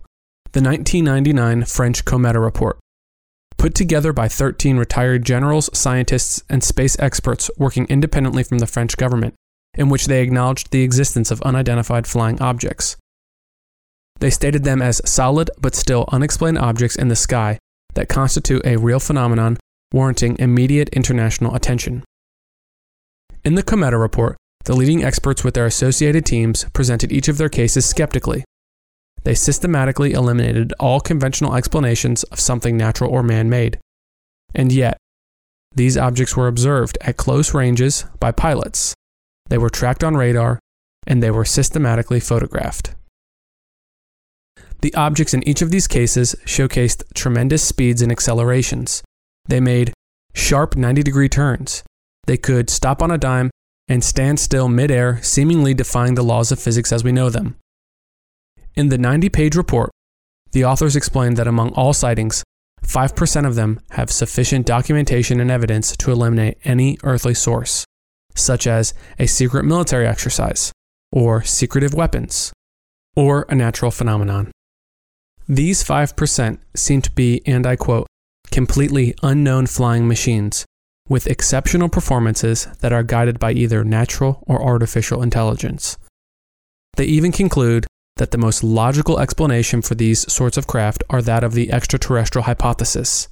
the nineteen ninety-nine French Cometa Report, put together by thirteen retired generals, scientists, and space experts working independently from the French government, in which they acknowledged the existence of unidentified flying objects. They stated them as solid but still unexplained objects in the sky that constitute a real phenomenon warranting immediate international attention. In the Cometa Report, the leading experts with their associated teams presented each of their cases skeptically. They systematically eliminated all conventional explanations of something natural or man-made. And yet, these objects were observed at close ranges by pilots, they were tracked on radar, and they were systematically photographed. The objects in each of these cases showcased tremendous speeds and accelerations. They made sharp ninety-degree turns. They could stop on a dime and stand still midair, seemingly defying the laws of physics as we know them. In the ninety-page report, the authors explained that among all sightings, five percent of them have sufficient documentation and evidence to eliminate any earthly source, such as a secret military exercise, or secretive weapons, or a natural phenomenon. These five percent seem to be, and I quote, completely unknown flying machines with exceptional performances that are guided by either natural or artificial intelligence. They even conclude that the most logical explanation for these sorts of craft are that of the extraterrestrial hypothesis.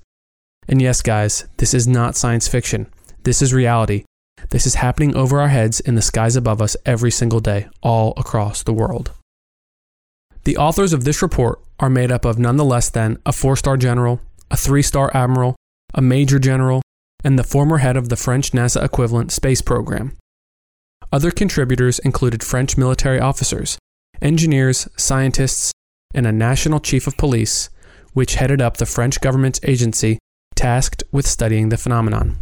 And yes, guys, this is not science fiction. This is reality. This is happening over our heads in the skies above us every single day, all across the world. The authors of this report are made up of none less than a four-star general, a three-star admiral, a major general, and the former head of the French NASA equivalent space program. Other contributors included French military officers, engineers, scientists, and a national chief of police, which headed up the French government's agency tasked with studying the phenomenon.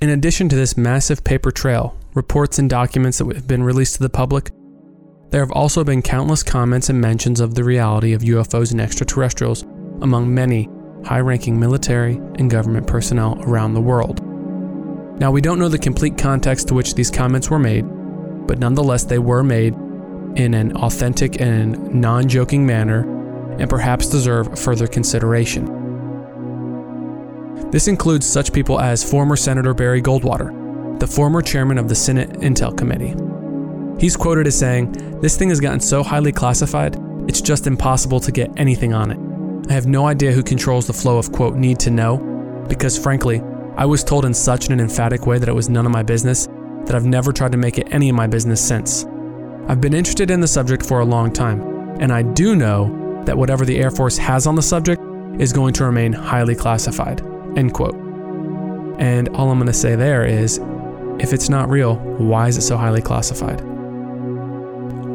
In addition to this massive paper trail, reports and documents that have been released to the public, there have also been countless comments and mentions of the reality of U F Os and extraterrestrials among many high-ranking military and government personnel around the world. Now, we don't know the complete context to which these comments were made, but nonetheless they were made in an authentic and non-joking manner and perhaps deserve further consideration. This includes such people as former Senator Barry Goldwater, the former chairman of the Senate Intel Committee. He's quoted as saying, "This thing has gotten so highly classified, it's just impossible to get anything on it. I have no idea who controls the flow of quote need to know, because frankly, I was told in such an emphatic way that it was none of my business that I've never tried to make it any of my business since. I've been interested in the subject for a long time, and I do know that whatever the Air Force has on the subject is going to remain highly classified," end quote. And all I'm going to say there is, if it's not real, why is it so highly classified?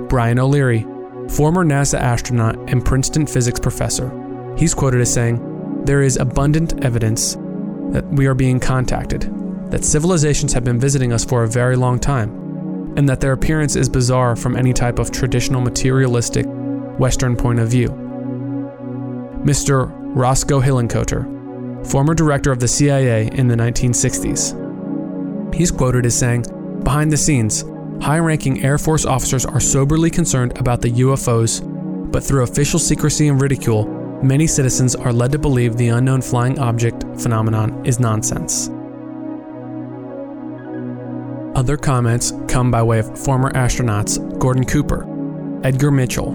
Brian O'Leary, former NASA astronaut and Princeton physics professor, he's quoted as saying, "There is abundant evidence that we are being contacted, that civilizations have been visiting us for a very long time, and that their appearance is bizarre from any type of traditional materialistic Western point of view." Mister Roscoe Hillenkoetter, former director of the C I A in the nineteen sixties, he's quoted as saying, "Behind the scenes, high-ranking Air Force officers are soberly concerned about the U F Os, but through official secrecy and ridicule, many citizens are led to believe the unknown flying object phenomenon is nonsense." Other comments come by way of former astronauts Gordon Cooper, Edgar Mitchell,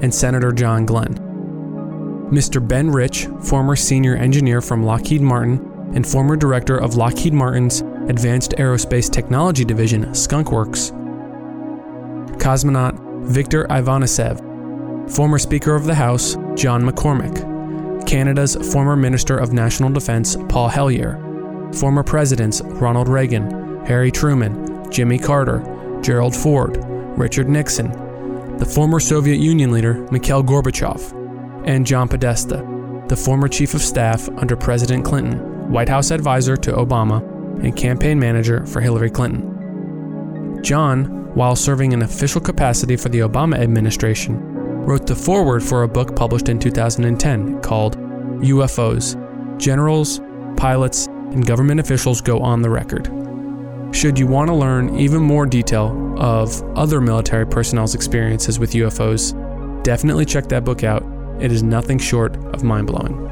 and Senator John Glenn. Mister Ben Rich, former senior engineer from Lockheed Martin and former director of Lockheed Martin's Advanced Aerospace Technology Division, Skunk Works. Cosmonaut Viktor Ivanasev, former Speaker of the House, John McCormick, Canada's former Minister of National Defense, Paul Hellyer, former Presidents Ronald Reagan, Harry Truman, Jimmy Carter, Gerald Ford, Richard Nixon, the former Soviet Union leader, Mikhail Gorbachev, and John Podesta, the former Chief of Staff under President Clinton, White House advisor to Obama, and campaign manager for Hillary Clinton. John, while serving in official capacity for the Obama administration, wrote the foreword for a book published in two thousand ten called U F Os, Generals, Pilots, and Government Officials Go on the Record. Should you want to learn even more detail of other military personnel's experiences with U F Os, definitely check that book out. It is nothing short of mind-blowing.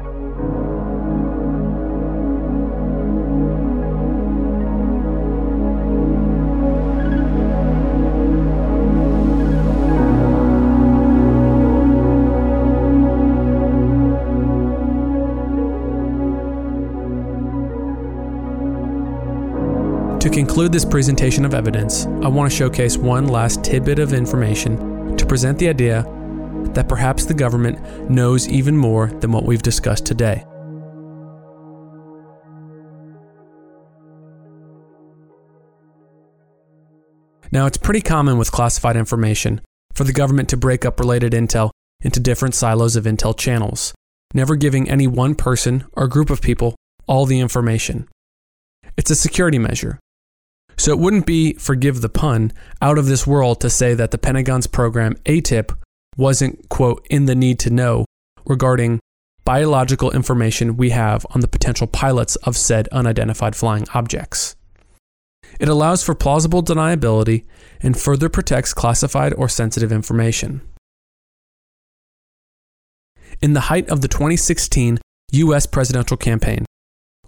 To conclude this presentation of evidence, I want to showcase one last tidbit of information to present the idea that perhaps the government knows even more than what we've discussed today. Now, it's pretty common with classified information for the government to break up related intel into different silos of intel channels, never giving any one person or group of people all the information. It's a security measure. So it wouldn't be, forgive the pun, out of this world to say that the Pentagon's program A A T I P wasn't, quote, in the need to know regarding biological information we have on the potential pilots of said unidentified flying objects. It allows for plausible deniability and further protects classified or sensitive information. In the height of the twenty sixteen U S presidential campaign,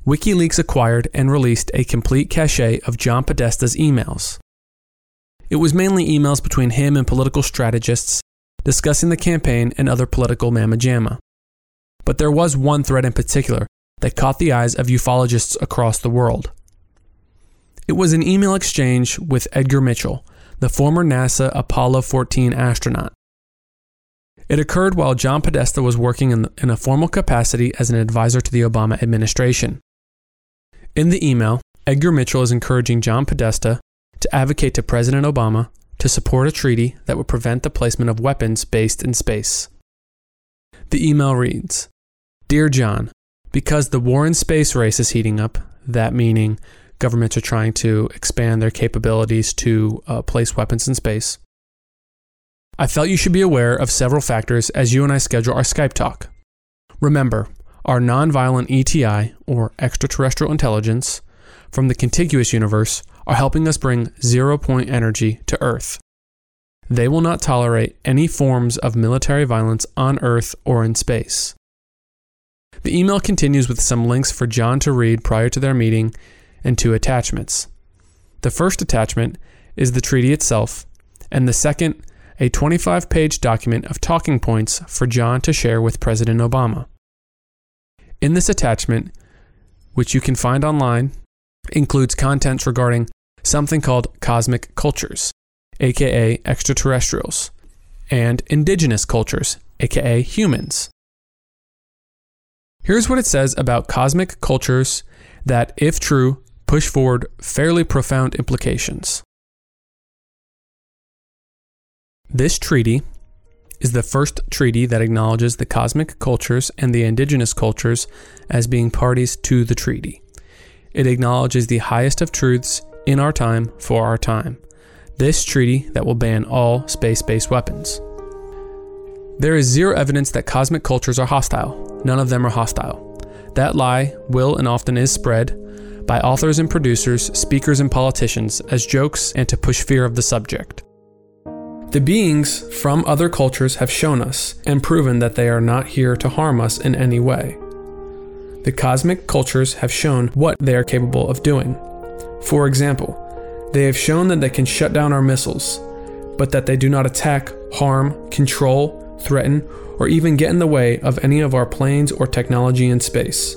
WikiLeaks acquired and released a complete cache of John Podesta's emails. It was mainly emails between him and political strategists discussing the campaign and other political mamma-jamma. But there was one thread in particular that caught the eyes of ufologists across the world. It was an email exchange with Edgar Mitchell, the former NASA Apollo fourteen astronaut. It occurred while John Podesta was working in, the, in a formal capacity as an advisor to the Obama administration. In the email, Edgar Mitchell is encouraging John Podesta to advocate to President Obama to support a treaty that would prevent the placement of weapons based in space. The email reads, "Dear John, because the war in space race is heating up," that meaning governments are trying to expand their capabilities to uh, place weapons in space, "I felt you should be aware of several factors as you and I schedule our Skype talk. Remember, our nonviolent E T I, or extraterrestrial intelligence, from the contiguous universe are helping us bring zero-point energy to Earth. They will not tolerate any forms of military violence on Earth or in space." The email continues with some links for John to read prior to their meeting and two attachments. The first attachment is the treaty itself, and the second, a twenty-five page document of talking points for John to share with President Obama. In this attachment, which you can find online, includes contents regarding something called cosmic cultures, aka extraterrestrials, and indigenous cultures, aka humans. Here's what it says about cosmic cultures that, if true, push forward fairly profound implications. This treaty is the first treaty that acknowledges the cosmic cultures and the indigenous cultures as being parties to the treaty. It acknowledges the highest of truths in our time for our time. This treaty that will ban all space-based weapons. There is zero evidence that cosmic cultures are hostile. None of them are hostile. That lie will and often is spread by authors and producers, speakers and politicians as jokes and to push fear of the subject. The beings from other cultures have shown us and proven that they are not here to harm us in any way. The cosmic cultures have shown what they are capable of doing. For example, they have shown that they can shut down our missiles, but that they do not attack, harm, control, threaten, or even get in the way of any of our planes or technology in space.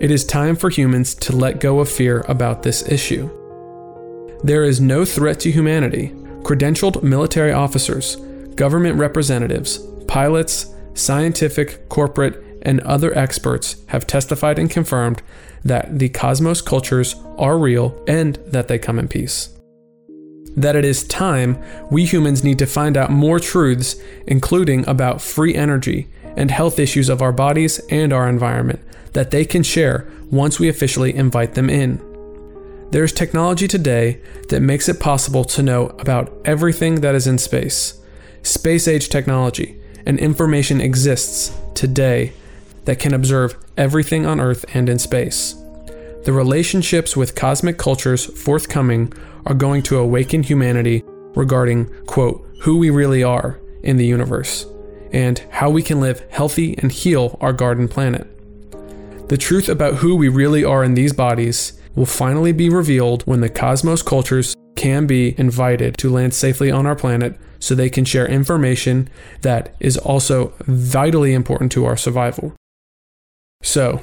It is time for humans to let go of fear about this issue. There is no threat to humanity. Credentialed military officers, government representatives, pilots, scientific, corporate, and other experts have testified and confirmed that the cosmos cultures are real and that they come in peace. That it is time we humans need to find out more truths, including about free energy and health issues of our bodies and our environment, that they can share once we officially invite them in. There is technology today that makes it possible to know about everything that is in space. Space-age technology and information exists today that can observe everything on Earth and in space. The relationships with cosmic cultures forthcoming are going to awaken humanity regarding, quote, who we really are in the universe and how we can live healthy and heal our garden planet. The truth about who we really are in these bodies will finally be revealed when the cosmos cultures can be invited to land safely on our planet so they can share information that is also vitally important to our survival. So,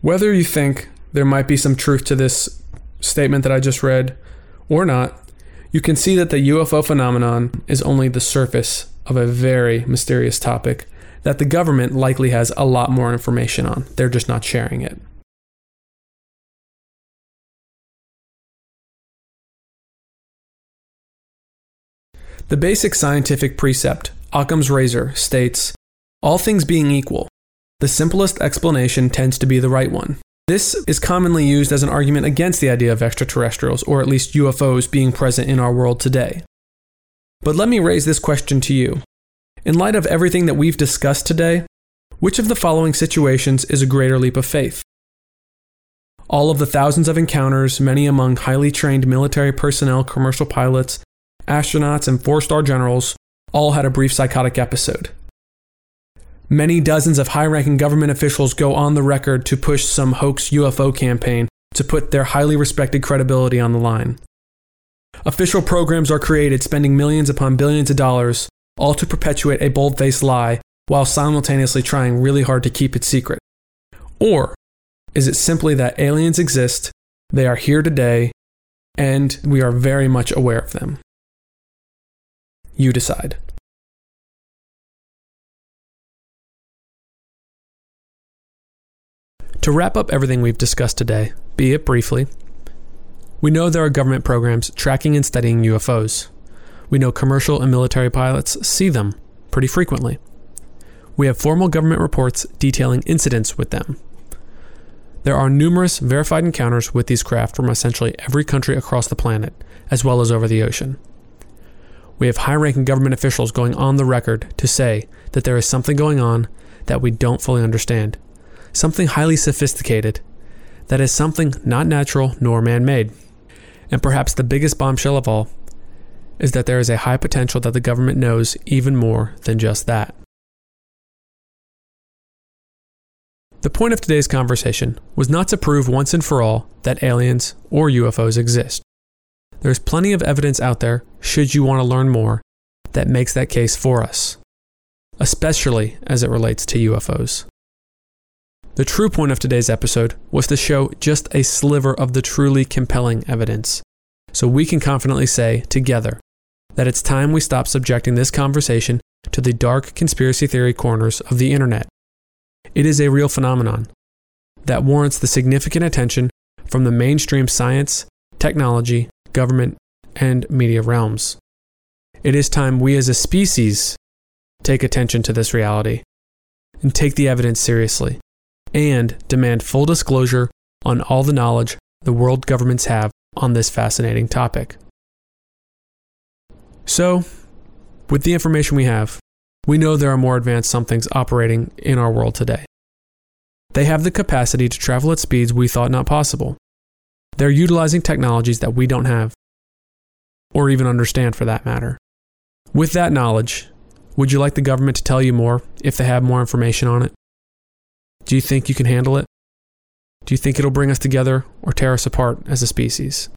whether you think there might be some truth to this statement that I just read or not, you can see that the U F O phenomenon is only the surface of a very mysterious topic that the government likely has a lot more information on. They're just not sharing it. The basic scientific precept, Occam's razor, states, all things being equal, the simplest explanation tends to be the right one. This is commonly used as an argument against the idea of extraterrestrials, or at least U F Os, being present in our world today. But let me raise this question to you. In light of everything that we've discussed today, which of the following situations is a greater leap of faith? All of the thousands of encounters, many among highly trained military personnel, commercial pilots, astronauts, and four-star generals, all had a brief psychotic episode. Many dozens of high-ranking government officials go on the record to push some hoax U F O campaign to put their highly respected credibility on the line. Official programs are created spending millions upon billions of dollars, all to perpetuate a bold-faced lie while simultaneously trying really hard to keep it secret. Or is it simply that aliens exist, they are here today, and we are very much aware of them? You decide. To wrap up everything we've discussed today, be it briefly, we know there are government programs tracking and studying U F Os. We know commercial and military pilots see them pretty frequently. We have formal government reports detailing incidents with them. There are numerous verified encounters with these craft from essentially every country across the planet, as well as over the ocean. We have high-ranking government officials going on the record to say that there is something going on that we don't fully understand, something highly sophisticated, that is something not natural nor man-made. And perhaps the biggest bombshell of all is that there is a high potential that the government knows even more than just that. The point of today's conversation was not to prove once and for all that aliens or U F Os exist. There's plenty of evidence out there, should you want to learn more, that makes that case for us, especially as it relates to U F Os. The true point of today's episode was to show just a sliver of the truly compelling evidence, so we can confidently say together that it's time we stop subjecting this conversation to the dark conspiracy theory corners of the internet. It is a real phenomenon that warrants the significant attention from the mainstream science, technology, government, and media realms. It is time we as a species take attention to this reality and take the evidence seriously and demand full disclosure on all the knowledge the world governments have on this fascinating topic. So, with the information we have, we know there are more advanced somethings operating in our world today. They have the capacity to travel at speeds we thought not possible. They're utilizing technologies that we don't have, or even understand for that matter. With that knowledge, would you like the government to tell you more if they have more information on it? Do you think you can handle it? Do you think it'll bring us together or tear us apart as a species?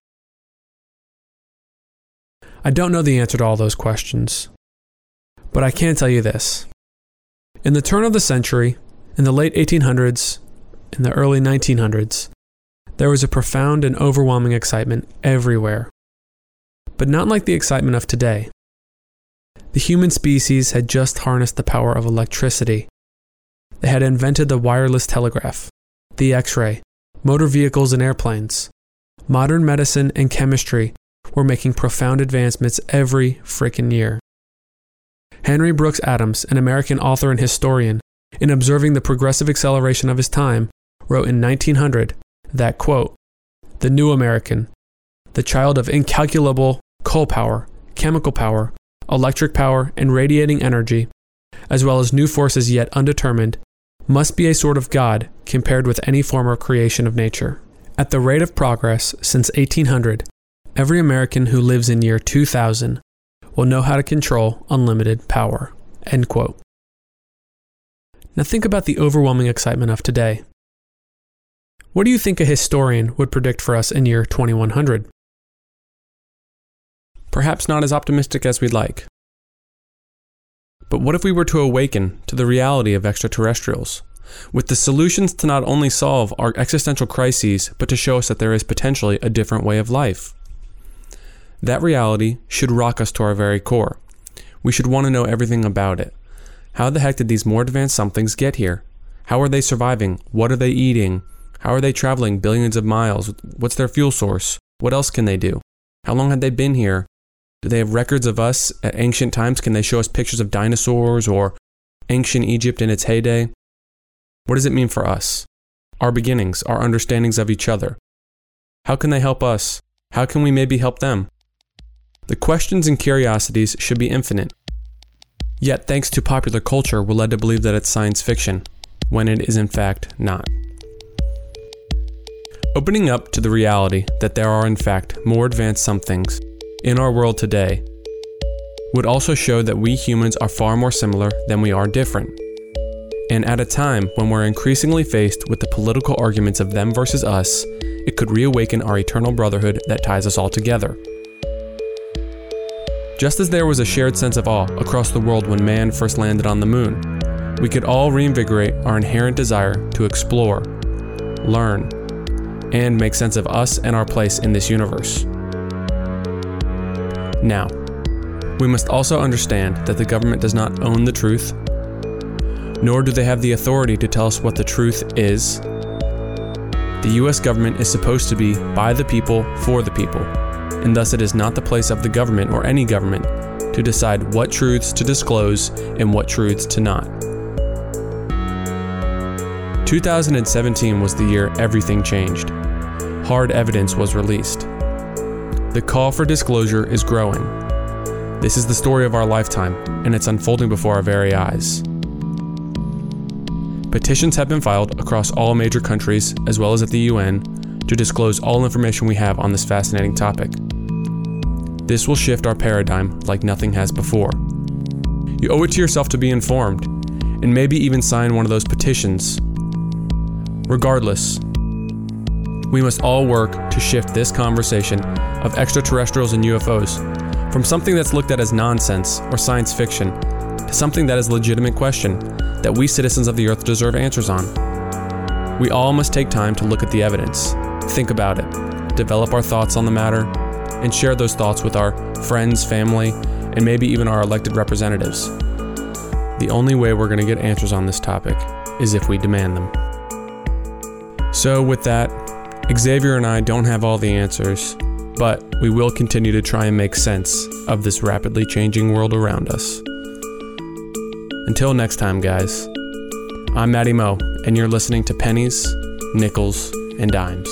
I don't know the answer to all those questions, but I can tell you this. In the turn of the century, in the late eighteen hundreds, in the early nineteen hundreds, there was a profound and overwhelming excitement everywhere, but not like the excitement of today. The human species had just harnessed the power of electricity. They had invented the wireless telegraph, the X-ray, motor vehicles and airplanes. Modern medicine and chemistry were making profound advancements every frickin' year. Henry Brooks Adams, an American author and historian, in observing the progressive acceleration of his time, wrote in nineteen hundred, that, quote, the new American, the child of incalculable coal power, chemical power, electric power, and radiating energy, as well as new forces yet undetermined, must be a sort of God compared with any former creation of nature. At the rate of progress since eighteen hundred, every American who lives in year two thousand will know how to control unlimited power, end quote. Now think about the overwhelming excitement of today. What do you think a historian would predict for us in year twenty-one hundred? Perhaps not as optimistic as we'd like. But what if we were to awaken to the reality of extraterrestrials, with the solutions to not only solve our existential crises, but to show us that there is potentially a different way of life. That reality should rock us to our very core. We should want to know everything about it. How the heck did these more advanced somethings get here? How are they surviving? What are they eating? How are they traveling billions of miles? What's their fuel source? What else can they do? How long had they been here? Do they have records of us at ancient times? Can they show us pictures of dinosaurs or ancient Egypt in its heyday? What does it mean for us? Our beginnings, our understandings of each other. How can they help us? How can we maybe help them? The questions and curiosities should be infinite. Yet, thanks to popular culture, we're led to believe that it's science fiction, when it is in fact not. Opening up to the reality that there are in fact more advanced somethings in our world today would also show that we humans are far more similar than we are different. And at a time when we're increasingly faced with the political arguments of them versus us, it could reawaken our eternal brotherhood that ties us all together. Just as there was a shared sense of awe across the world when man first landed on the moon, we could all reinvigorate our inherent desire to explore, learn, and make sense of us and our place in this universe. Now, we must also understand that the government does not own the truth, nor do they have the authority to tell us what the truth is. The U S government is supposed to be by the people, for the people, and thus it is not the place of the government or any government to decide what truths to disclose and what truths to not. two thousand seventeen was the year everything changed. Hard evidence was released. The call for disclosure is growing. This is the story of our lifetime, and it's unfolding before our very eyes. Petitions have been filed across all major countries, as well as at the U N, to disclose all information we have on this fascinating topic. This will shift our paradigm like nothing has before. You owe it to yourself to be informed, and maybe even sign one of those petitions. Regardless, we must all work to shift this conversation of extraterrestrials and U F Os from something that's looked at as nonsense or science fiction to something that is a legitimate question that we citizens of the earth deserve answers on. We all must take time to look at the evidence, think about it, develop our thoughts on the matter, and share those thoughts with our friends, family, and maybe even our elected representatives. The only way we're going to get answers on this topic is if we demand them. So with that, Xavier and I don't have all the answers, but we will continue to try and make sense of this rapidly changing world around us. Until next time, guys, I'm Matty Moe, and you're listening to Pennies, Nickels, and Dimes.